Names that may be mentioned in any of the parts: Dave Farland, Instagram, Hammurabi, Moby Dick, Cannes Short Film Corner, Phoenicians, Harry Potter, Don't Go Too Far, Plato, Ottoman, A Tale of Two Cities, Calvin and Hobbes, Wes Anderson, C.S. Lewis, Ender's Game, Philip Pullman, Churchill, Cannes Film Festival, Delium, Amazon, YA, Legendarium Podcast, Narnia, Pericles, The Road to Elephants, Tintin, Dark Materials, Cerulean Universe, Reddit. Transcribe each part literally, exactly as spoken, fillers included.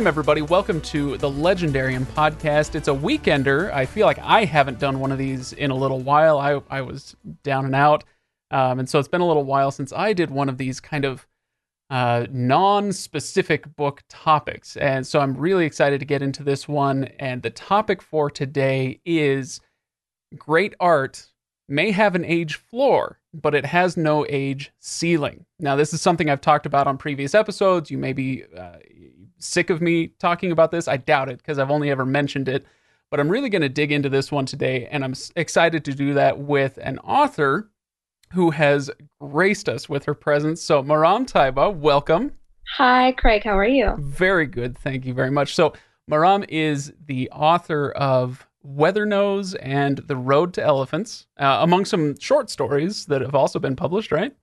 Welcome, everybody. Welcome to the Legendarium Podcast. It's a weekender. I feel like I haven't done one of these in a little while. I, I was down and out. Um, and so it's been a little while since I did one of these kind of uh, non-specific book topics. And so I'm really excited to get into this one. And the topic for today is great art may have an age floor, but it has no age ceiling. Now, this is something I've talked about on previous episodes. You may be uh, sick of me talking about this. I doubt it because I've only ever mentioned it. But I'm really going to dig into this one today, and I'm excited to do that with an author who has graced us with her presence. So, Maram Taibah, welcome. Hi, Craig. How are you? Very good. Thank you very much. So, Maram is the author of Weathernose and The Road to Elephants, uh, among some short stories that have also been published, right?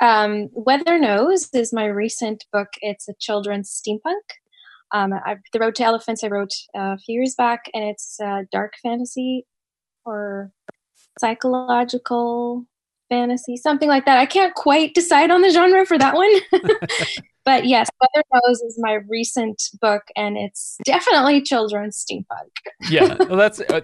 Um, Weathernose is my recent book. It's a children's steampunk. Um, I, The Road to Elephants I wrote a few years back, and it's uh, dark fantasy or psychological fantasy, something like that. I can't quite decide on the genre for that one. But yes, Weathernose is my recent book, and it's definitely children's steampunk. Yeah, well, that's uh,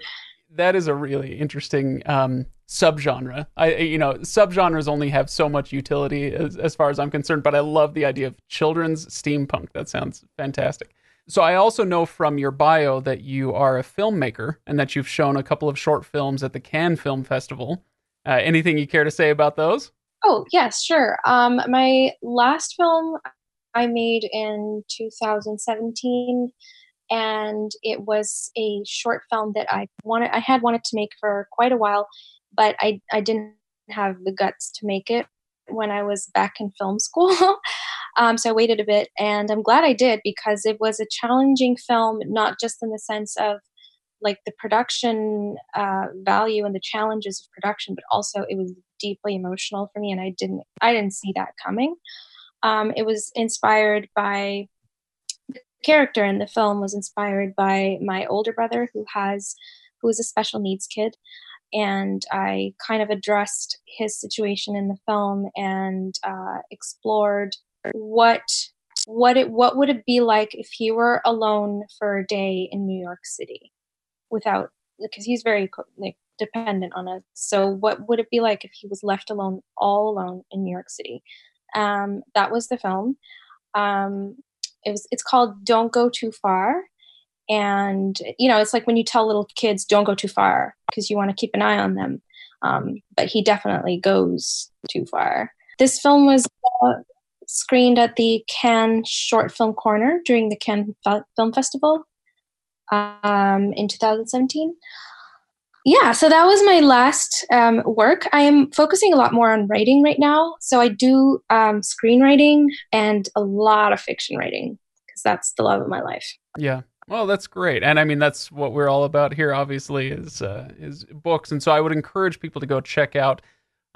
that is a really interesting um, subgenre. I, you know, subgenres only have so much utility as, as far as I'm concerned, but I love the idea of children's steampunk. That sounds fantastic. So I also know from your bio that you are a filmmaker and that you've shown a couple of short films at the Cannes Film Festival. Uh, anything you care to say about those? Oh, yes, sure. Um, my last film I made in two thousand seventeen, and it was a short film that I wanted, I had wanted to make for quite a while, but I, I didn't have the guts to make it when I was back in film school. um, so I waited a bit, and I'm glad I did, because it was a challenging film, not just in the sense of like the production uh, value and the challenges of production, but also it was deeply emotional for me, and I didn't I didn't see that coming. Um, it was inspired by the character in the film was inspired by my older brother who has who is a special needs kid, and I kind of addressed his situation in the film and uh, explored what what it what would it be like if he were alone for a day in New York City without, because he's very like dependent on us. So what would it be like if he was left alone, all alone in New York City? Um, that was the film. Um, it was, it's called Don't Go Too Far. And, you know, it's like when you tell little kids, don't go too far because you want to keep an eye on them. Um, but he definitely goes too far. This film was uh, screened at the Cannes Short Film Corner during the Cannes Film Festival um, in two thousand seventeen. Yeah, so that was my last um, work. I am focusing a lot more on writing right now. So I do um, screenwriting and a lot of fiction writing because that's the love of my life. Yeah, well, that's great. And I mean, that's what we're all about here, obviously, is uh, is books. And so I would encourage people to go check out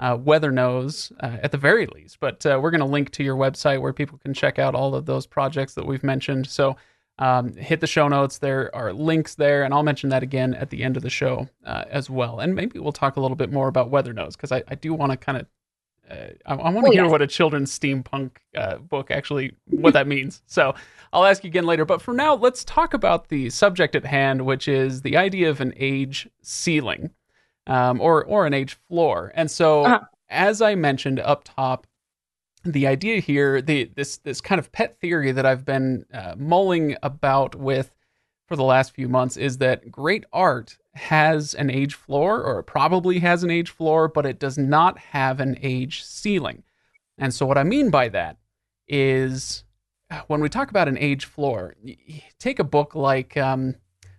uh, Weathernose uh, at the very least. But uh, we're going to link to your website where people can check out all of those projects that we've mentioned. So Um, hit the show notes. There are links there, and I'll mention that again at the end of the show uh, as well. And maybe we'll talk a little bit more about Weathernose, because I, I do want to kind of uh, I, I want to oh, hear yeah. what a children's steampunk uh, book actually what that means. So I'll ask you again later. But for now, let's talk about the subject at hand, which is the idea of an age ceiling um, or or an age floor. And so, uh-huh. as I mentioned up top, the idea here, the this this kind of pet theory that I've been uh, mulling about with for the last few months, is that great art has an age floor, or probably has an age floor, but it does not have an age ceiling. And so what I mean by that is, when we talk about an age floor, take a book like um,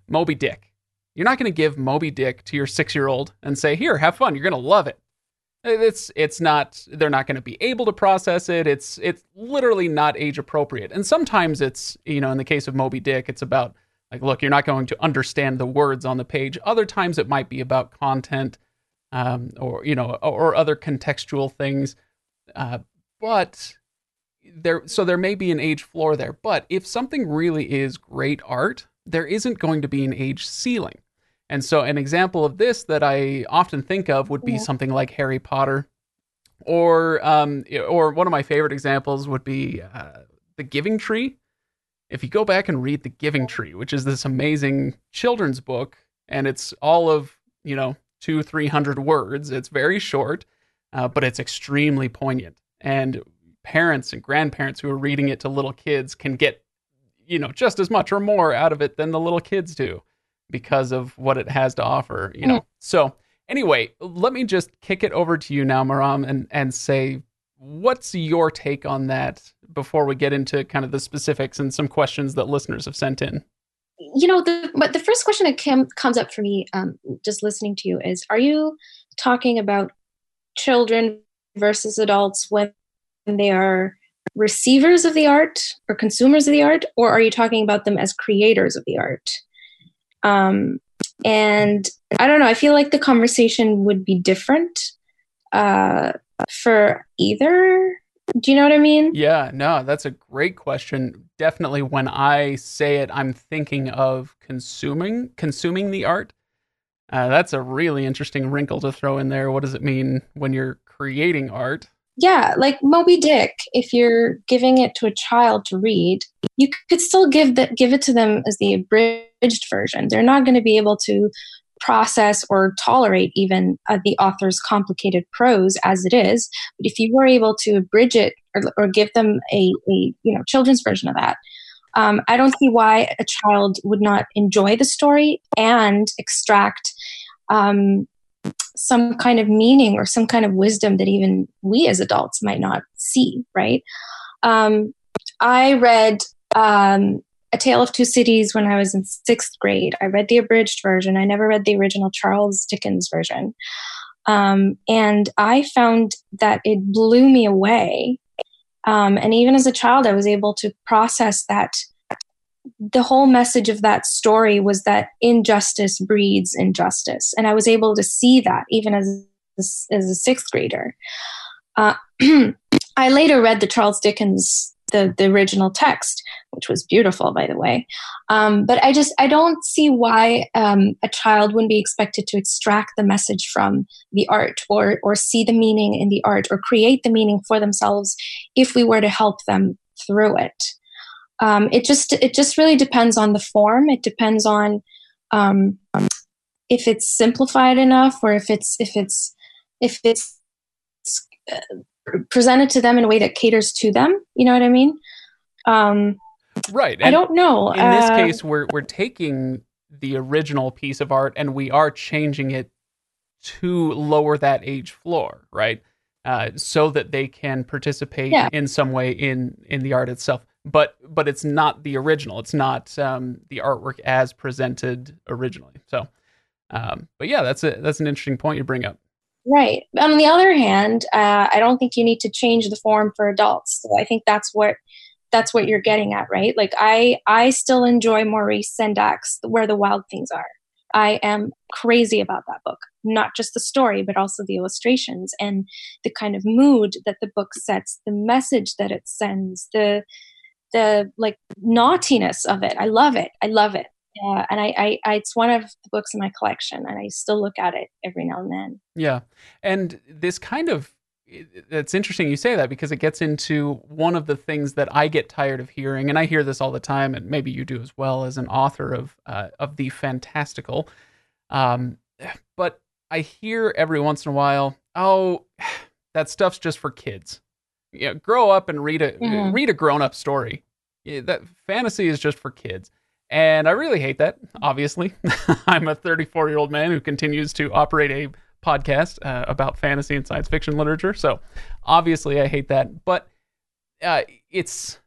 Moby Dick. You're not going to give Moby Dick to your six-year-old and say, here, have fun, you're going to love it. It's it's not, they're not going to be able to process it. It's it's literally not age appropriate. And sometimes it's, you know, in the case of Moby Dick, it's about like, look, you're not going to understand the words on the page. Other times it might be about content um, or, you know, or, or other contextual things. Uh, but there, so there may be an age floor there. But if something really is great art, there isn't going to be an age ceiling. And so an example of this that I often think of would be yeah. something like Harry Potter, or um, or one of my favorite examples would be uh, The Giving Tree. if you go back and read The Giving Tree, which is this amazing children's book, and it's all of, you know, two, three hundred words. It's very short, uh, but it's extremely poignant. And parents and grandparents who are reading it to little kids can get, you know, just as much or more out of it than the little kids do because of what it has to offer, you know. Mm. So anyway, let me just kick it over to you now, Maram, and, and say, what's your take on that before we get into kind of the specifics and some questions that listeners have sent in? You know, the, but the first question that came, comes up for me um, just listening to you is, are you talking about children versus adults when they are receivers of the art or consumers of the art, or are you talking about them as creators of the art? Um, and I don't know, I feel like the conversation would be different uh, for either. Do you know what I mean? Yeah, no, that's a great question. Definitely when I say it, I'm thinking of consuming, consuming the art. Uh, that's a really interesting wrinkle to throw in there. What does it mean when you're creating art? Yeah, like Moby Dick, if you're giving it to a child to read, you could still give that give it to them as the abridged version. They're not going to be able to process or tolerate even uh, the author's complicated prose as it is. But if you were able to abridge it or, or give them a, a you know children's version of that, um, I don't see why a child would not enjoy the story and extract um, some kind of meaning or some kind of wisdom that even we as adults might not see, right? Um, I read um, A Tale of Two Cities when I was in sixth grade. I read the abridged version. I never read the original Charles Dickens version. Um, and I found that it blew me away. Um, and even as a child, I was able to process that. The whole message of that story was that injustice breeds injustice. And I was able to see that even as, as a sixth grader. Uh, I later read the Charles Dickens, the, the original text, which was beautiful, by the way. Um, but I just, I don't see why um, a child wouldn't be expected to extract the message from the art or, or see the meaning in the art or create the meaning for themselves if we were to help them through it. Um, it just it just really depends on the form. It depends on um, if it's simplified enough, or if it's if it's if it's presented to them in a way that caters to them. You know what I mean? Um, right. And I don't know. In uh, this case, we're we're taking the original piece of art and we are changing it to lower that age floor, right? Uh, so that they can participate yeah. in some way in in the art itself. But but it's not the original. It's not um, the artwork as presented originally. So, um, but yeah, that's a that's an interesting point you bring up. Right. On the other hand, uh, I don't think you need to change the form for adults. So I think that's what that's what you're getting at, right? Like I I still enjoy Maurice Sendak's Where the Wild Things Are. I am crazy about that book. Not just the story, but also the illustrations and the kind of mood that the book sets, the message that it sends, the the like naughtiness of it. I love it. I love it. Uh, and I, I, I, it's one of the books in my collection and I still look at it every now and then. Yeah. And this kind of, it's interesting you say that because it gets into one of the things that I get tired of hearing. And I hear this all the time, and maybe you do as well as an author of, uh, of the fantastical. Um, but I hear every once in a while, oh, that stuff's just for kids. Yeah, you know, grow up and read a mm-hmm. read a grown-up story. Yeah, that fantasy is just for kids, and I really hate that. Obviously, I'm a thirty-four-year-old man who continues to operate a podcast uh, about fantasy and science fiction literature. So, obviously, I hate that. But uh, it's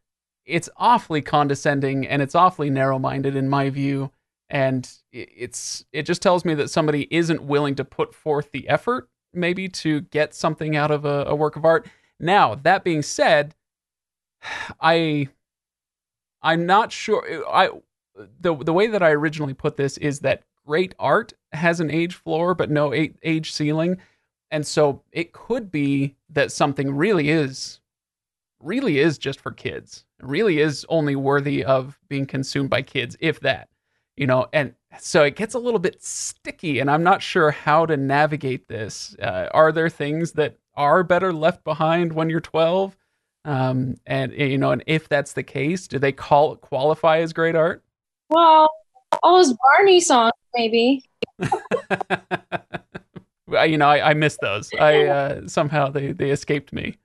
it's awfully condescending, and it's awfully narrow-minded in my view. And it's it just tells me that somebody isn't willing to put forth the effort, maybe, to get something out of a, a work of art. Now, that being said, I, I'm not sure. I, the the way that I originally put this is that great art has an age floor, but no age ceiling. And so it could be that something really is, really is just for kids. It really is only worthy of being consumed by kids, if that, you know, and so it gets a little bit sticky and I'm not sure how to navigate this. Uh, are there things that are better left behind when you're twelve? Um, and, you know, and if that's the case, do they call qualify as great art? Well, all those Barney songs, maybe. You know, I, I missed those. I uh, somehow they, they escaped me.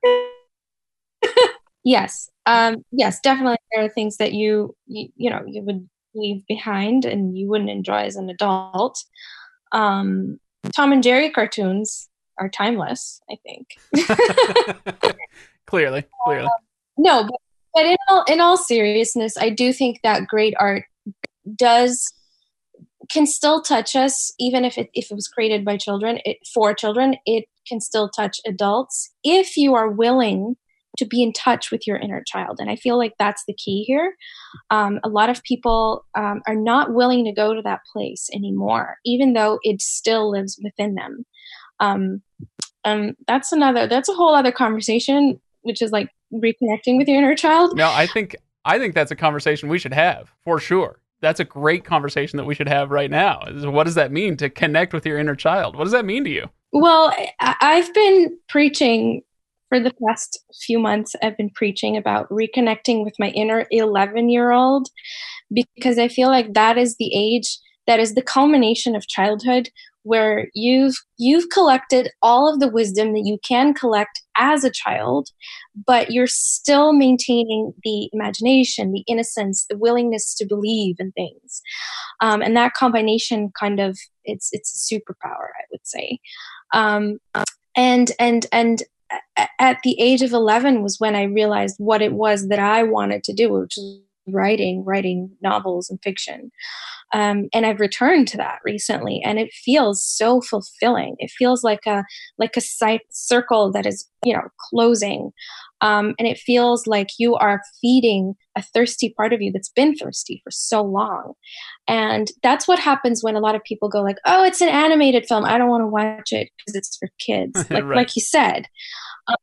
Yes. Um, yes, definitely. There are things that you, you, you know, you would leave behind and you wouldn't enjoy as an adult. Um, Tom and Jerry cartoons are timeless, I think. Clearly, clearly. Um, no, but, but in all, in all seriousness, I do think that great art does can still touch us, even if it if it was created by children, it, for children, it can still touch adults if you are willing to be in touch with your inner child. And I feel like that's the key here. Um, a lot of people um, are not willing to go to that place anymore, even though it still lives within them. Um, um, that's another, that's a whole other conversation, which is like reconnecting with your inner child. No, I think, I think that's a conversation we should have for sure. That's a great conversation that we should have right now. Is what does that mean to connect with your inner child? What does that mean to you? Well, I, I've been preaching for the past few months. I've been preaching about reconnecting with my inner eleven-year-old because I feel like that is the age, that is the culmination of childhood, where you've you've collected all of the wisdom that you can collect as a child, but you're still maintaining the imagination, the innocence, the willingness to believe in things, um, and that combination kind of it's it's a superpower, I would say, um, and and and. At the age of eleven was when I realized what it was that I wanted to do, which was writing, writing novels and fiction. Um, and I've returned to that recently, and it feels so fulfilling. It feels like a like a circle that is, you know, closing, um, and it feels like you are feeding a thirsty part of you that's been thirsty for so long. And that's what happens when a lot of people go like, "Oh, it's an animated film. I don't want to watch it because it's for kids." Like right. like you said. Um,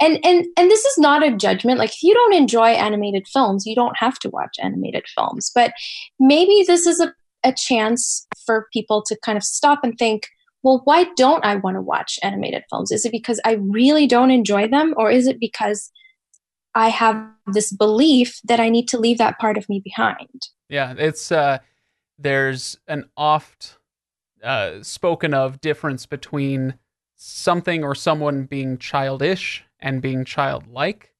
And and and this is not a judgment. Like, if you don't enjoy animated films, you don't have to watch animated films. But maybe this is a, a chance for people to kind of stop and think, well, why don't I want to watch animated films? Is it because I really don't enjoy them? Or is it because I have this belief that I need to leave that part of me behind? Yeah, it's uh, there's an oft uh, spoken of difference between something or someone being childish and being childlike,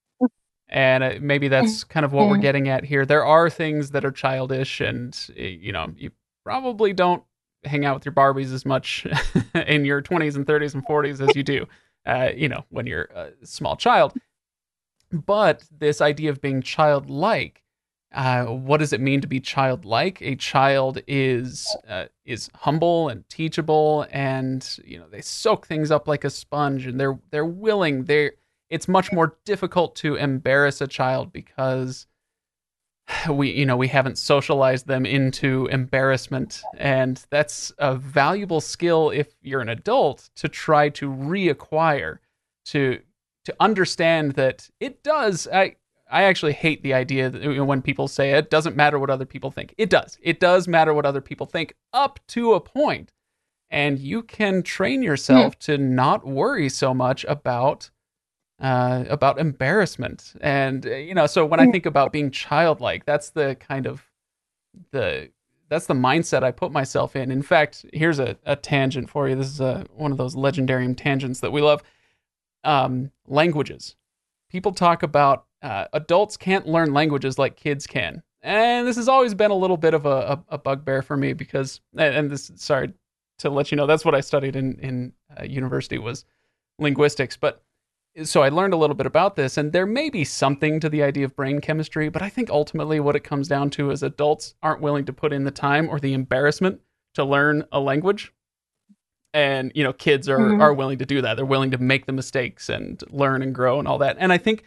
and maybe that's kind of what we're getting at here. There are things that are childish, and you know, you probably don't hang out with your Barbies as much in your twenties and thirties and forties as you do uh you know when you're a small child. But this idea of being childlike, uh what does it mean to be childlike? A child is uh, is humble and teachable, and you know, they soak things up like a sponge, and they're they're willing they're it's much more difficult to embarrass a child because we, you know, we haven't socialized them into embarrassment. And that's a valuable skill if you're an adult to try to reacquire, to, to understand that it does. I, I actually hate the idea that, you know, when people say it doesn't matter what other people think. It does. It does matter what other people think up to a point. And you can train yourself mm-hmm. to not worry so much about uh about embarrassment. And uh, you know, so when I think about being childlike, that's the kind of the that's the mindset I put myself in. In fact, here's a, a tangent for you. This is a, one of those Legendarium tangents that we love. Um languages. People talk about uh adults can't learn languages like kids can, and this has always been a little bit of a, a, a bugbear for me, because and this sorry to let you know, that's what I studied in in uh, university, was linguistics. But so I learned a little bit about this, and there may be something to the idea of brain chemistry, but I think ultimately what it comes down to is adults aren't willing to put in the time or the embarrassment to learn a language. And, you know, kids are, mm-hmm. are willing to do that. They're willing to make the mistakes and learn and grow and all that. And I think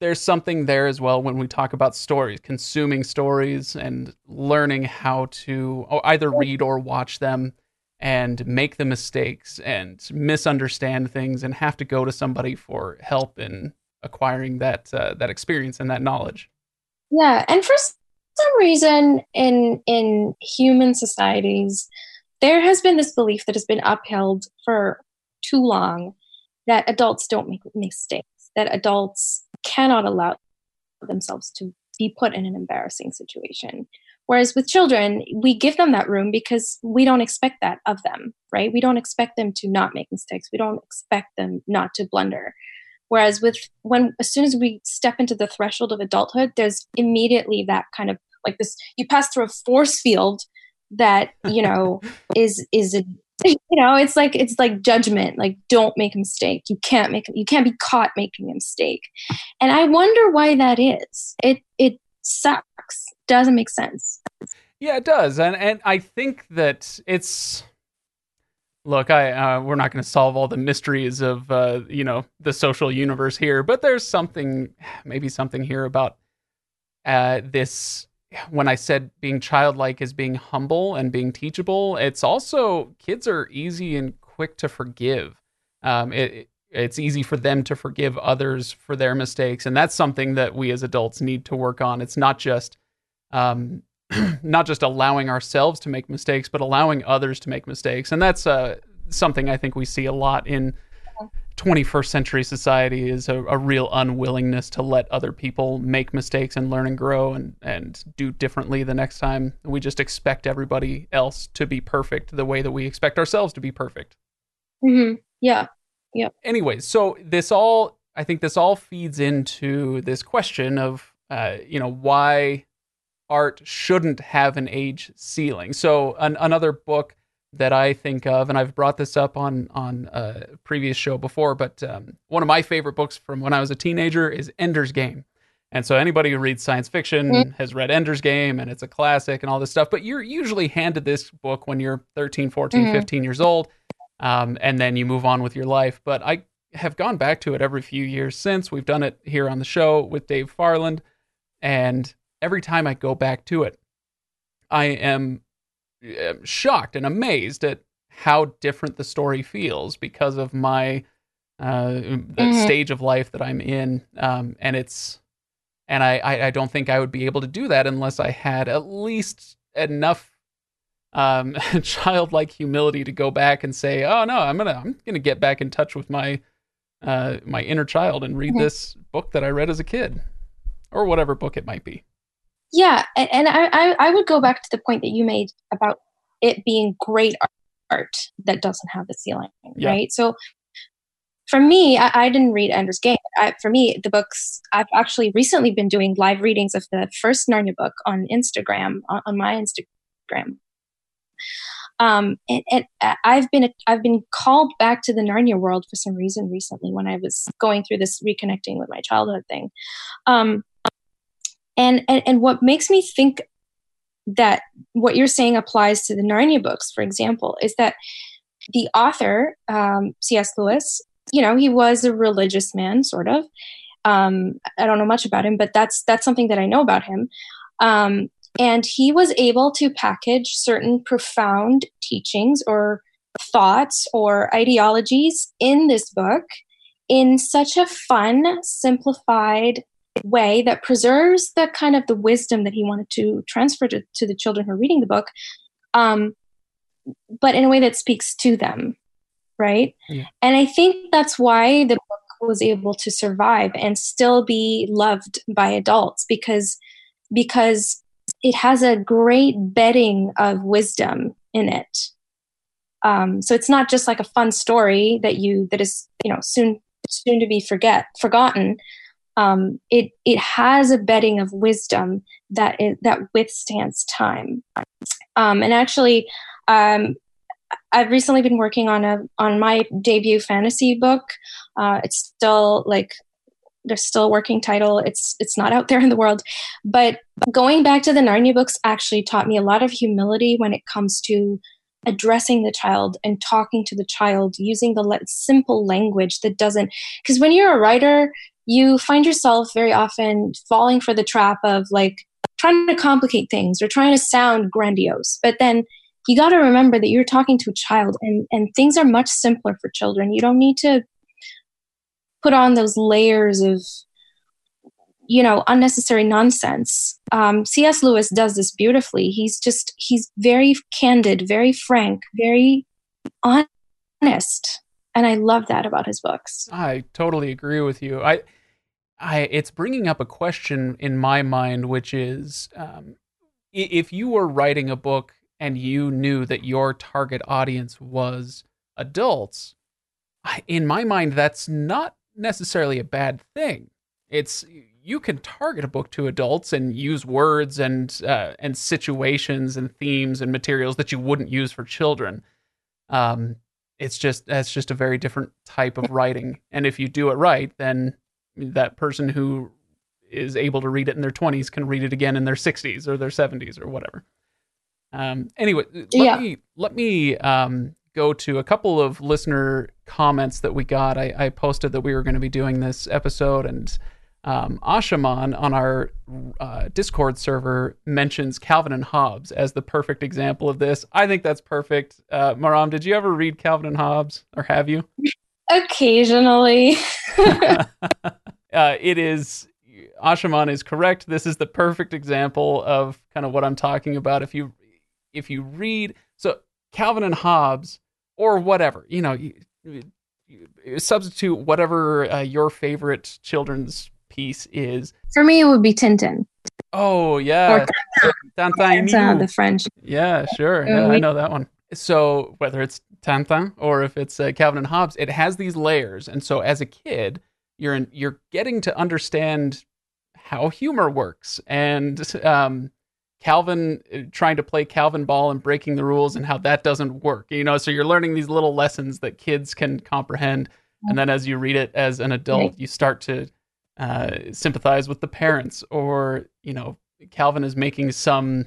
there's something there as well when we talk about stories, consuming stories and learning how to either read or watch them and make the mistakes and misunderstand things and have to go to somebody for help in acquiring that uh, that experience and that knowledge. Yeah, and for some reason in in human societies, there has been this belief that has been upheld for too long that adults don't make mistakes, that adults cannot allow themselves to be put in an embarrassing situation. Whereas with children, we give them that room because we don't expect that of them, right? We don't expect them to not make mistakes. We don't expect them not to blunder. Whereas with when, as soon as we step into the threshold of adulthood, there's immediately that kind of like this, you pass through a force field that, you know, is, is a, you know, it's like, it's like judgment, like don't make a mistake. You can't make, you can't be caught making a mistake. And I wonder why that is. It, it sucks. Doesn't make sense. Yeah, it does. And, and I think that it's, Look, I uh, we're not going to solve all the mysteries of, uh, you know, the social universe here, but there's something, maybe something here about uh, this, when I said being childlike is being humble and being teachable, it's also, kids are easy and quick to forgive. Um, it, it's easy for them to forgive others for their mistakes, and that's something that we as adults need to work on. It's not just... Um, not just allowing ourselves to make mistakes, but allowing others to make mistakes. And that's uh, something I think we see a lot in twenty-first century society is a, a real unwillingness to let other people make mistakes and learn and grow and, and do differently the next time. We just expect everybody else to be perfect the way that we expect ourselves to be perfect. Mm-hmm. Yeah. Yeah. Anyways, so this all, I think this all feeds into this question of, uh, you know, why... art shouldn't have an age ceiling. So an, another book that I think of, and I've brought this up on, on a previous show before, but um, one of my favorite books from when I was a teenager is Ender's Game. And so anybody who reads science fiction mm-hmm. has read Ender's Game, and it's a classic and all this stuff, but you're usually handed this book when you're thirteen, fourteen, mm-hmm. fifteen years old, um, and then you move on with your life. But I have gone back to it every few years since. We've done it here on the show with Dave Farland, and every time I go back to it, I am shocked and amazed at how different the story feels because of my uh, the mm-hmm. stage of life that I'm in. Um, and it's, and I, I, I don't think I would be able to do that unless I had at least enough um, childlike humility to go back and say, "Oh no, I'm gonna, I'm gonna get back in touch with my uh, my inner child and read mm-hmm. this book that I read as a kid, or whatever book it might be." Yeah, and I, I would go back to the point that you made about it being great art that doesn't have the ceiling, yeah. right? So for me, I, I didn't read Ender's Game. I, for me, the books, I've actually recently been doing live readings of the first Narnia book on Instagram, on, on my Instagram. Um, and, and I've been I've been called back to the Narnia world for some reason recently when I was going through this reconnecting with my childhood thing. Um And, and and what makes me think that what you're saying applies to the Narnia books, for example, is that the author, um, C S Lewis, you know, he was a religious man, sort of. Um, I don't know much about him, but that's that's something that I know about him. Um, and he was able to package certain profound teachings or thoughts or ideologies in this book in such a fun, simplified way that preserves the kind of the wisdom that he wanted to transfer to, to the children who are reading the book, um, but in a way that speaks to them, right? Yeah. And I think that's why the book was able to survive and still be loved by adults, because because it has a great bedding of wisdom in it. Um, so it's not just like a fun story that you that is you know soon soon to be forget forgotten. Um, it it has a bedding of wisdom that is, that withstands time, um, and actually, um, I've recently been working on a on my debut fantasy book. Uh, it's still like there's still a working title. It's it's not out there in the world, but going back to the Narnia books actually taught me a lot of humility when it comes to addressing the child and talking to the child using the le- simple language that doesn't, because when you're a writer, you find yourself very often falling for the trap of like trying to complicate things or trying to sound grandiose. But then you got to remember that you're talking to a child, and, and things are much simpler for children. You don't need to put on those layers of, you know, unnecessary nonsense. Um, C S Lewis does this beautifully. He's just, he's very candid, very frank, very honest. And I love that about his books. I totally agree with you. I, I, it's bringing up a question in my mind, which is, um, if you were writing a book and you knew that your target audience was adults, in my mind, that's not necessarily a bad thing. It's, you can target a book to adults and use words and uh, and situations and themes and materials that you wouldn't use for children. Um, it's just that's just a very different type of writing. And if you do it right, then that person who is able to read it in their twenties can read it again in their sixties or their seventies or whatever. Um, anyway, let yeah. me let me um, go to a couple of listener comments that we got. I, I posted that we were going to be doing this episode, and um, Ashaman on our uh, Discord server mentions Calvin and Hobbes as the perfect example of this. I think that's perfect. Uh, Maram, did you ever read Calvin and Hobbes, or have you? Occasionally. Uh, it is, Ashaman is correct. This is the perfect example of kind of what I'm talking about. If you, if you read, so Calvin and Hobbes or whatever, you know, you, you, you substitute whatever uh, your favorite children's piece is. For me, it would be Tintin. Oh yeah. Or Tintin. Tintin. Tintin, the French. Yeah, sure. Yeah, I know that one. So whether it's Tintin or if it's uh, Calvin and Hobbes, it has these layers. And so as a kid, You're in, you're getting to understand how humor works, and um, Calvin trying to play Calvin ball and breaking the rules, and how that doesn't work. You know, so you're learning these little lessons that kids can comprehend, and then as you read it as an adult, you start to uh, sympathize with the parents, or you know, Calvin is making some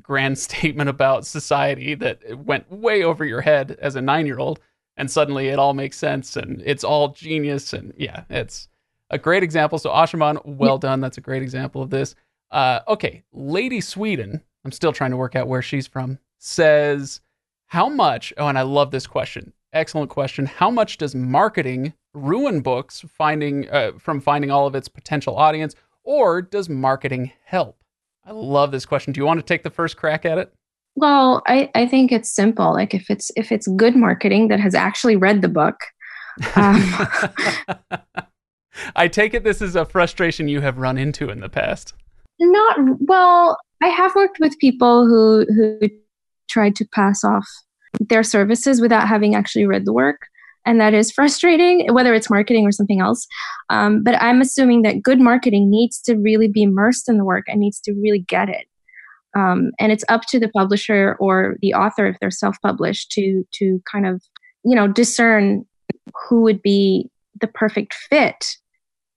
grand statement about society that went way over your head as a nine-year-old. And suddenly it all makes sense, and it's all genius. And yeah, it's a great example. So Ashaman, well done. That's a great example of this. Uh, okay, Lady Sweden, I'm still trying to work out where she's from, says, how much, oh, and I love this question. Excellent question. How much does marketing ruin books finding uh, from finding all of its potential audience, or does marketing help? I love this question. Do you want to take the first crack at it? Well, I, I think it's simple. Like if it's if it's good marketing that has actually read the book. Um, I take it this is a frustration you have run into in the past. Not well. I have worked with people who who tried to pass off their services without having actually read the work, and that is frustrating, whether it's marketing or something else. Um, but I'm assuming that good marketing needs to really be immersed in the work and needs to really get it. Um, and it's up to the publisher or the author, if they're self-published, to to kind of, you know, discern who would be the perfect fit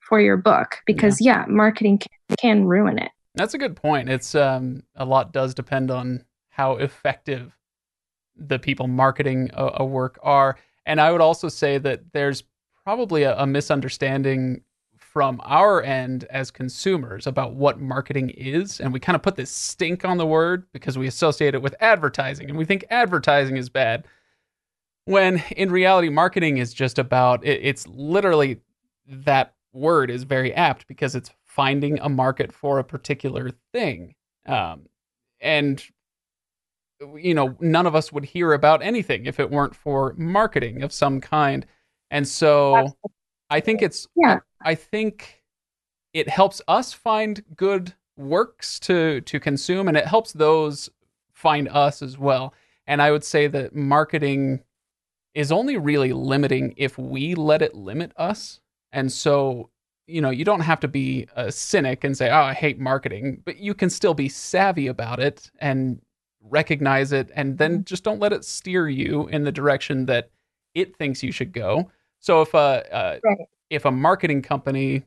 for your book. Because, yeah, yeah marketing can, can ruin it. That's a good point. It's um, a lot does depend on how effective the people marketing a, a work are. And I would also say that there's probably a, a misunderstanding from our end as consumers about what marketing is. And we kind of put this stink on the word because we associate it with advertising, and we think advertising is bad. When in reality, marketing is just about, it, it's literally, that word is very apt because it's finding a market for a particular thing. Um, and, you know, none of us would hear about anything if it weren't for marketing of some kind. And so... Absolutely. I think it's, yeah. I think it helps us find good works to, to consume, and it helps those find us as well. And I would say that marketing is only really limiting if we let it limit us. And so, you know, you don't have to be a cynic and say, oh, I hate marketing, but you can still be savvy about it and recognize it. And then just don't let it steer you in the direction that it thinks you should go. So if a uh, right. if a marketing company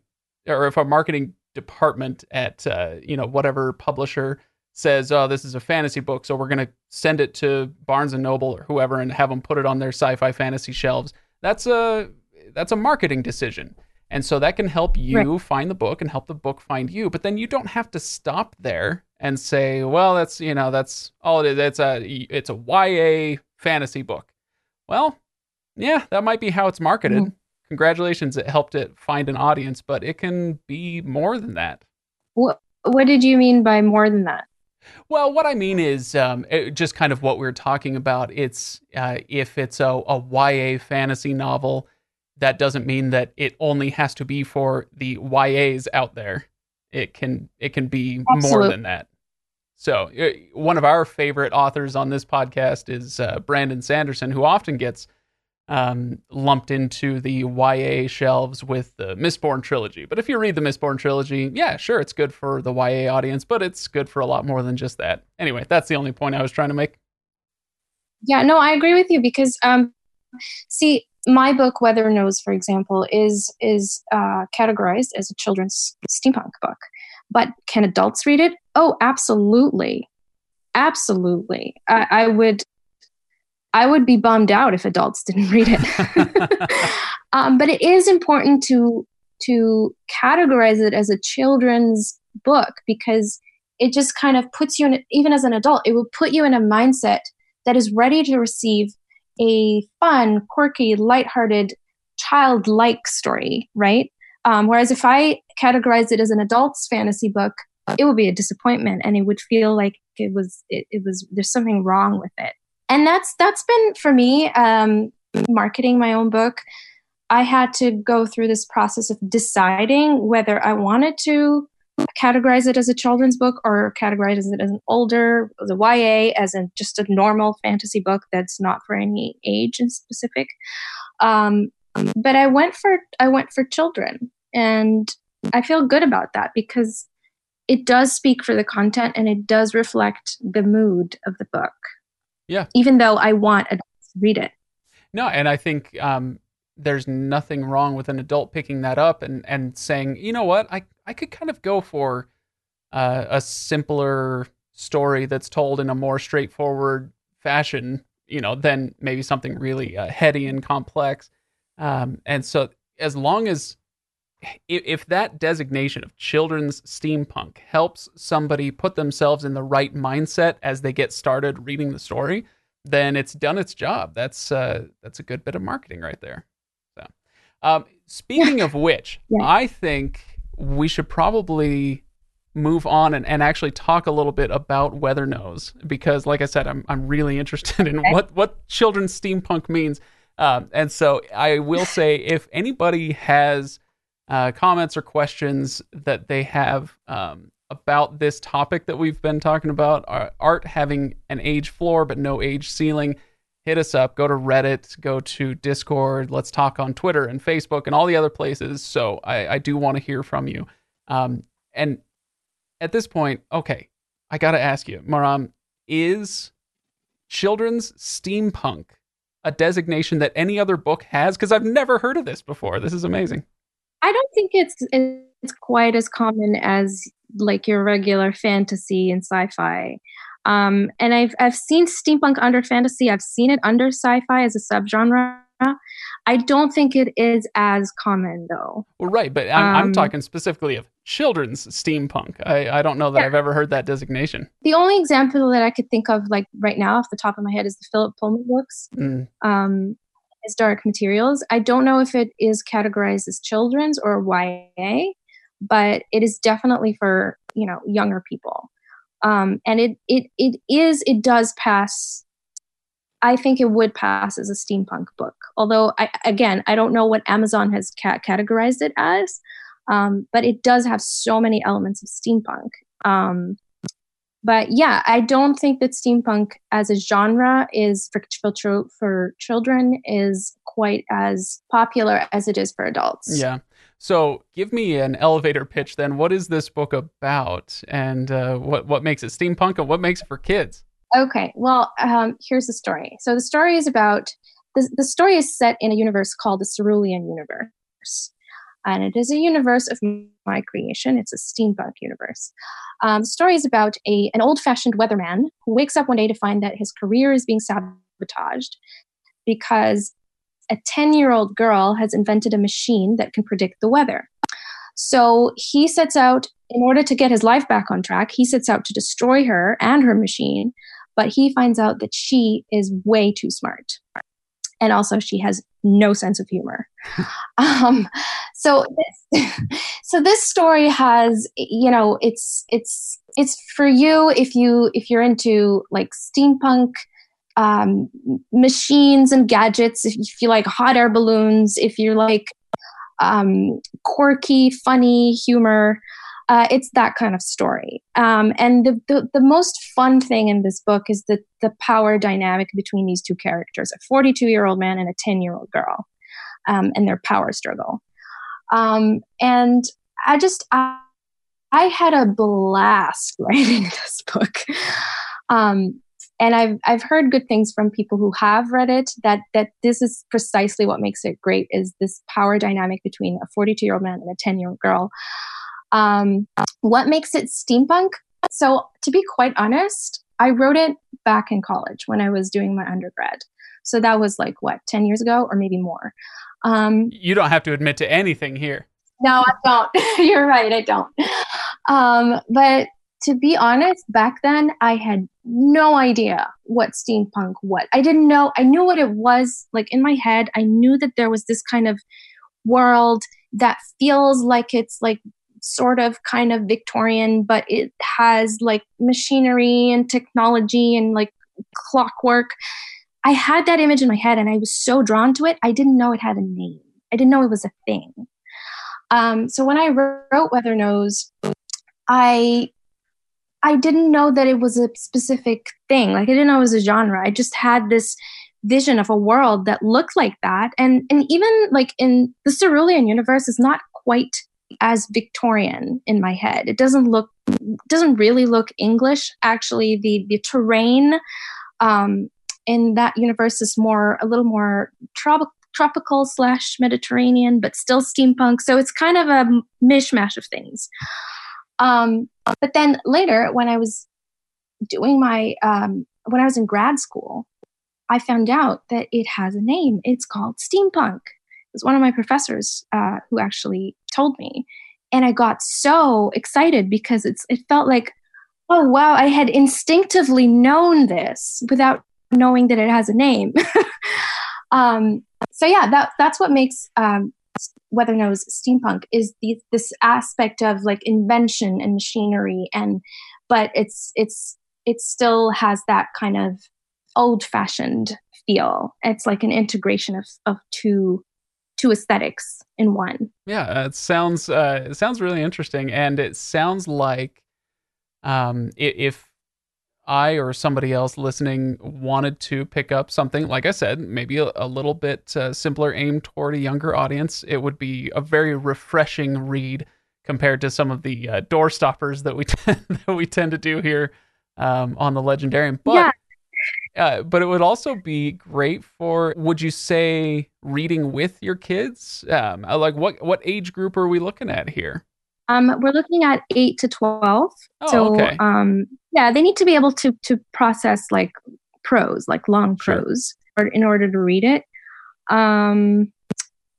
or if a marketing department at uh, you know whatever publisher says, oh, this is a fantasy book, so we're going to send it to Barnes and Noble or whoever and have them put it on their sci-fi fantasy shelves, that's a that's a marketing decision, and so that can help you right. find the book and help the book find you. But then you don't have to stop there and say, well, that's you know that's all it is. It's a it's a Y A fantasy book. Well. Yeah, that might be how it's marketed. Mm-hmm. Congratulations, it helped it find an audience, but it can be more than that. What, what did you mean by more than that? Well, what I mean is um, it, just kind of what we were talking about. It's uh, if it's a, a Y A fantasy novel, that doesn't mean that it only has to be for the Y As out there. It can it can be Absolutely. More than that. So one of our favorite authors on this podcast is uh, Brandon Sanderson, who often gets um, lumped into the Y A shelves with the Mistborn trilogy. But if you read the Mistborn trilogy, yeah, sure, it's good for the Y A audience, but it's good for a lot more than just that. Anyway, that's the only point I was trying to make. Yeah, no, I agree with you because, um, see, my book, Weathernose, for example, is is uh, categorized as a children's steampunk book. But can adults read it? Oh, absolutely. Absolutely. I, I would I would be bummed out if adults didn't read it. um, but it is important to to categorize it as a children's book because it just kind of puts you in, even as an adult, it will put you in a mindset that is ready to receive a fun, quirky, lighthearted, childlike story, right? Um, whereas if I categorize it as an adult's fantasy book, it would be a disappointment, and it would feel like it was it, it was there's something wrong with it. And that's that's been for me um, marketing my own book. I had to go through this process of deciding whether I wanted to categorize it as a children's book or categorize it as an older, as a Y A, as in just a normal fantasy book that's not for any age in specific. Um, but I went for I went for children, and I feel good about that because it does speak for the content and it does reflect the mood of the book. Yeah. Even though I want adults to read it. No, and I think um, there's nothing wrong with an adult picking that up and, and saying, you know what, I I could kind of go for uh, a simpler story that's told in a more straightforward fashion, you know, than maybe something really uh, heady and complex. Um, and so as long as if, if that designation of children's steampunk helps somebody put themselves in the right mindset as they get started reading the story, then it's done its job. That's uh, that's a good bit of marketing right there. So, um, speaking of which, yeah. I think we should probably move on and, and actually talk a little bit about Weathernose, because like I said, I'm I'm really interested in what, what children's steampunk means. Um, and so I will say if anybody has uh, comments or questions that they have um, about this topic that we've been talking about, uh, art having an age floor but no age ceiling, hit us up, go to Reddit, go to Discord, let's talk on Twitter and Facebook and all the other places. So I, I do want to hear from you. Um, and at this point, okay, I got to ask you, Maram, is children's steampunk a designation that any other book has? Because I've never heard of this before. This is amazing. I don't think it's it's quite as common as like your regular fantasy and sci-fi. Um, and I've I've seen steampunk under fantasy. I've seen it under sci-fi as a subgenre. I don't think it is as common, though. Well, right, but I'm, um, I'm talking specifically of children's steampunk. I, I don't know that yeah. I've ever heard that designation. The only example that I could think of, like right now, off the top of my head, is the Philip Pullman books, mm. um, his Dark Materials. I don't know if it is categorized as children's or Y A, but it is definitely for, you know, younger people. Um, and it, it it is, it does pass, I think it would pass as a steampunk book. Although, I, again, I don't know what Amazon has ca- categorized it as, um, but it does have so many elements of steampunk. Um, but yeah, I don't think that steampunk as a genre is for, for, for children is quite as popular as it is for adults. Yeah. So give me an elevator pitch then. What is this book about, and uh, what, what makes it steampunk and what makes it for kids? Okay, well, um, here's the story. So the story is about, the, the story is set in a universe called the Cerulean Universe. And it is a universe of my creation. It's a steampunk universe. Um, the story is about a an old-fashioned weatherman who wakes up one day to find that his career is being sabotaged because a ten-year-old girl has invented a machine that can predict the weather. So he sets out, in order to get his life back on track, he sets out to destroy her and her machine, but he finds out that she is way too smart. And also she has no sense of humor. um, so this, so this story has, you know, it's, it's, it's for you if you, if you're into like steampunk um, machines and gadgets, if you like hot air balloons, if you like um, quirky, funny humor, uh, it's that kind of story. Um, and the, the the most fun thing in this book is the the power dynamic between these two characters, a forty-two-year-old man and a ten-year-old girl, um, and their power struggle. Um, and I just, I, I had a blast writing this book. Um, and I've, I've heard good things from people who have read it, that, that this is precisely what makes it great, is this power dynamic between a forty-two-year-old man and a ten-year-old girl. Um, what makes it steampunk? So to be quite honest, I wrote it back in college when I was doing my undergrad. So that was like, what, ten years ago or maybe more. Um, you don't have to admit to anything here. No, I don't. You're right. I don't. Um, but to be honest, back then I had no idea what steampunk was. I didn't know. I knew what it was. Like in my head, I knew that there was this kind of world that feels like it's like sort of kind of Victorian, but it has like machinery and technology and like clockwork. I had that image in my head and I was so drawn to it. I didn't know it had a name. I didn't know it was a thing. Um, so when I wrote Weathernose, I I didn't know that it was a specific thing. Like I didn't know it was a genre. I just had this vision of a world that looked like that. And and even like in the Cerulean Universe is not quite as Victorian in my head. It doesn't look doesn't really look English. Actually, the the terrain um, in that universe is more a little more tropical. tropical slash Mediterranean, but still steampunk. So it's kind of a mishmash of things. Um, but then later when I was doing my, um, when I was in grad school, I found out that it has a name. It's called steampunk. It was one of my professors uh, who actually told me. And I got so excited because it's it felt like, oh, wow, I had instinctively known this without knowing that it has a name. Um, so yeah, that, that's what makes, um, Weathernose steampunk is the, this aspect of like invention and machinery and, but it's, it's, it still has that kind of old fashioned feel. It's like an integration of, of two, two aesthetics in one. Yeah. It sounds, uh, it sounds really interesting. And it sounds like, um, if, I or somebody else listening wanted to pick up something, like I said, maybe a, a little bit uh, simpler, aimed toward a younger audience, it would be a very refreshing read compared to some of the uh, door stoppers that we t- that we tend to do here um, on the Legendarium. But yeah. uh, but it would also be great for, would you say, reading with your kids? Um, like what what age group are we looking at here? Um, we're looking at eight to twelve. Oh, so, okay. um, yeah, they need to be able to, to process like prose, like long prose, sure. or, in order to read it. Um,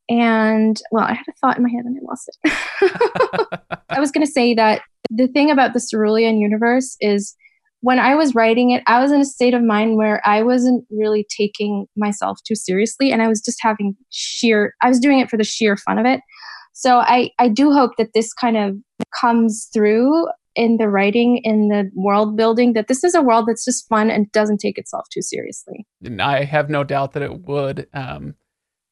and well, I had a thought in my head and I lost it. I was going to say that the thing about the Cerulean Universe is when I was writing it, I was in a state of mind where I wasn't really taking myself too seriously. And I was just having sheer, I was doing it for the sheer fun of it. So I, I do hope that this kind of comes through in the writing, in the world building, that this is a world that's just fun and doesn't take itself too seriously. And I have no doubt that it would. Um,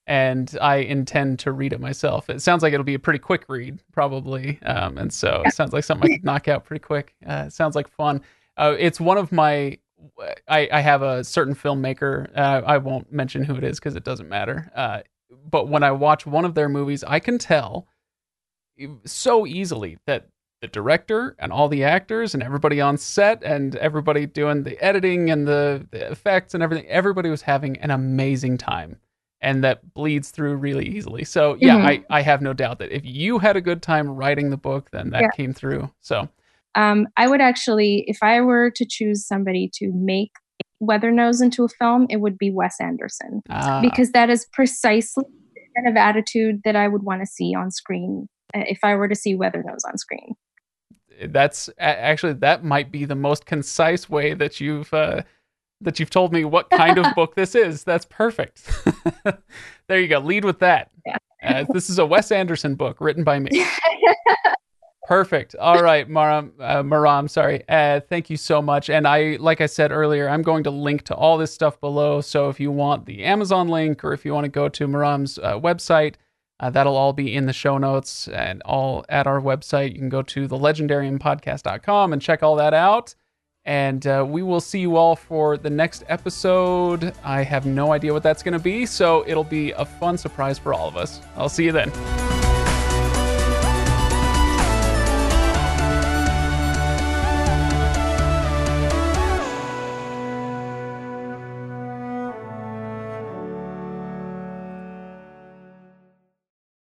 and I intend to read it myself. It sounds like it'll be a pretty quick read, probably. Um, and so it sounds like something I could knock out pretty quick. Uh, it sounds like fun. Uh, it's one of my... I, I have a certain filmmaker. Uh, I won't mention who it is because it doesn't matter. Uh, But when I watch one of their movies, I can tell so easily that the director and all the actors and everybody on set and everybody doing the editing and the, the effects and everything, everybody was having an amazing time. And that bleeds through really easily. So, yeah, mm-hmm. I, I have no doubt that if you had a good time writing the book, then that yeah. came through. So, um, I would actually, if I were to choose somebody to make Weathernose into a film, it would be Wes Anderson, ah. because that is precisely the kind of attitude that I would want to see on screen uh, if I were to see Weathernose on screen. That's actually, that might be the most concise way that you've uh, that you've told me what kind of book this is. That's perfect. There you go. Lead with that. Yeah. Uh, this is a Wes Anderson book written by me. Perfect. All right, Maram, uh, Maram, sorry. Uh, thank you so much. And I, like I said earlier, I'm going to link to all this stuff below. So if you want the Amazon link, or if you want to go to Maram's uh, website, uh, that'll all be in the show notes and all at our website. You can go to the legendarium podcast dot com and check all that out. And uh, we will see you all for the next episode. I have no idea what that's going to be, so it'll be a fun surprise for all of us. I'll see you then.